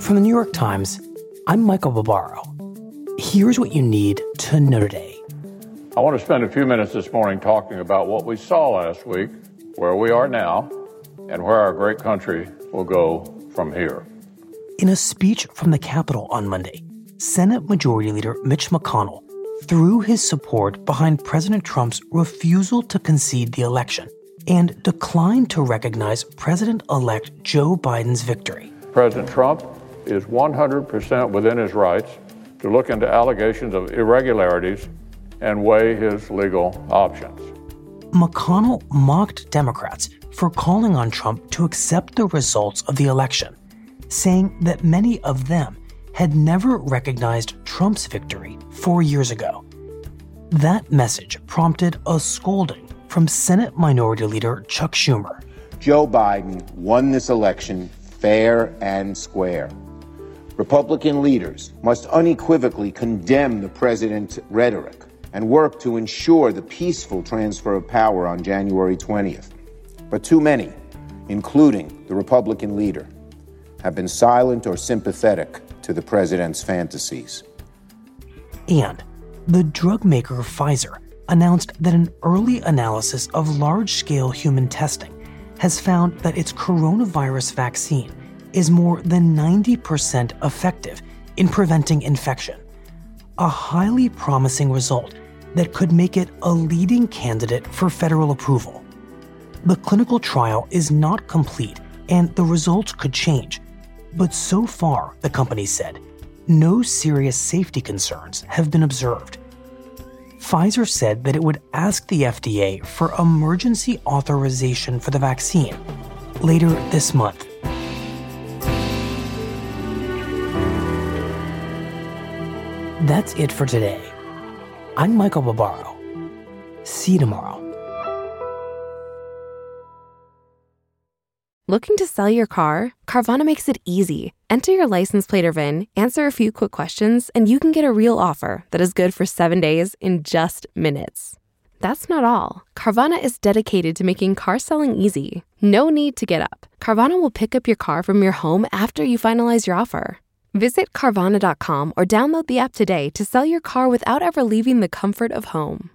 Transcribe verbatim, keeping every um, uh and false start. From the New York Times, I'm Michael Barbaro. Here's what you need to know today. I want to spend a few minutes this morning talking about what we saw last week, where we are now, and where our great country will go from here. In a speech from the Capitol on Monday, Senate Majority Leader Mitch McConnell threw his support behind President Trump's refusal to concede the election and declined to recognize President-elect Joe Biden's victory. President Trump is one hundred percent within his rights to look into allegations of irregularities and weigh his legal options. McConnell mocked Democrats for calling on Trump to accept the results of the election, saying that many of them had never recognized Trump's victory four years ago. That message prompted a scolding from Senate Minority Leader Chuck Schumer. Joe Biden won this election fair and square. Republican leaders must unequivocally condemn the president's rhetoric and work to ensure the peaceful transfer of power on January twentieth. But too many, including the Republican leader, have been silent or sympathetic to the president's fantasies. And the drug maker Pfizer announced that an early analysis of large-scale human testing has found that its coronavirus vaccine is more than ninety percent effective in preventing infection, a highly promising result that could make it a leading candidate for federal approval. The clinical trial is not complete and the results could change, but so far, the company said, no serious safety concerns have been observed. Pfizer said that it would ask the F D A for emergency authorization for the vaccine later this month. That's it for today. I'm Michael Barbaro. See you tomorrow. Looking to sell your car? Carvana makes it easy. Enter your license plate or V I N, answer a few quick questions, and you can get a real offer that is good for seven days in just minutes. That's not all. Carvana is dedicated to making car selling easy. No need to get up. Carvana will pick up your car from your home after you finalize your offer. Visit Carvana dot com or download the app today to sell your car without ever leaving the comfort of home.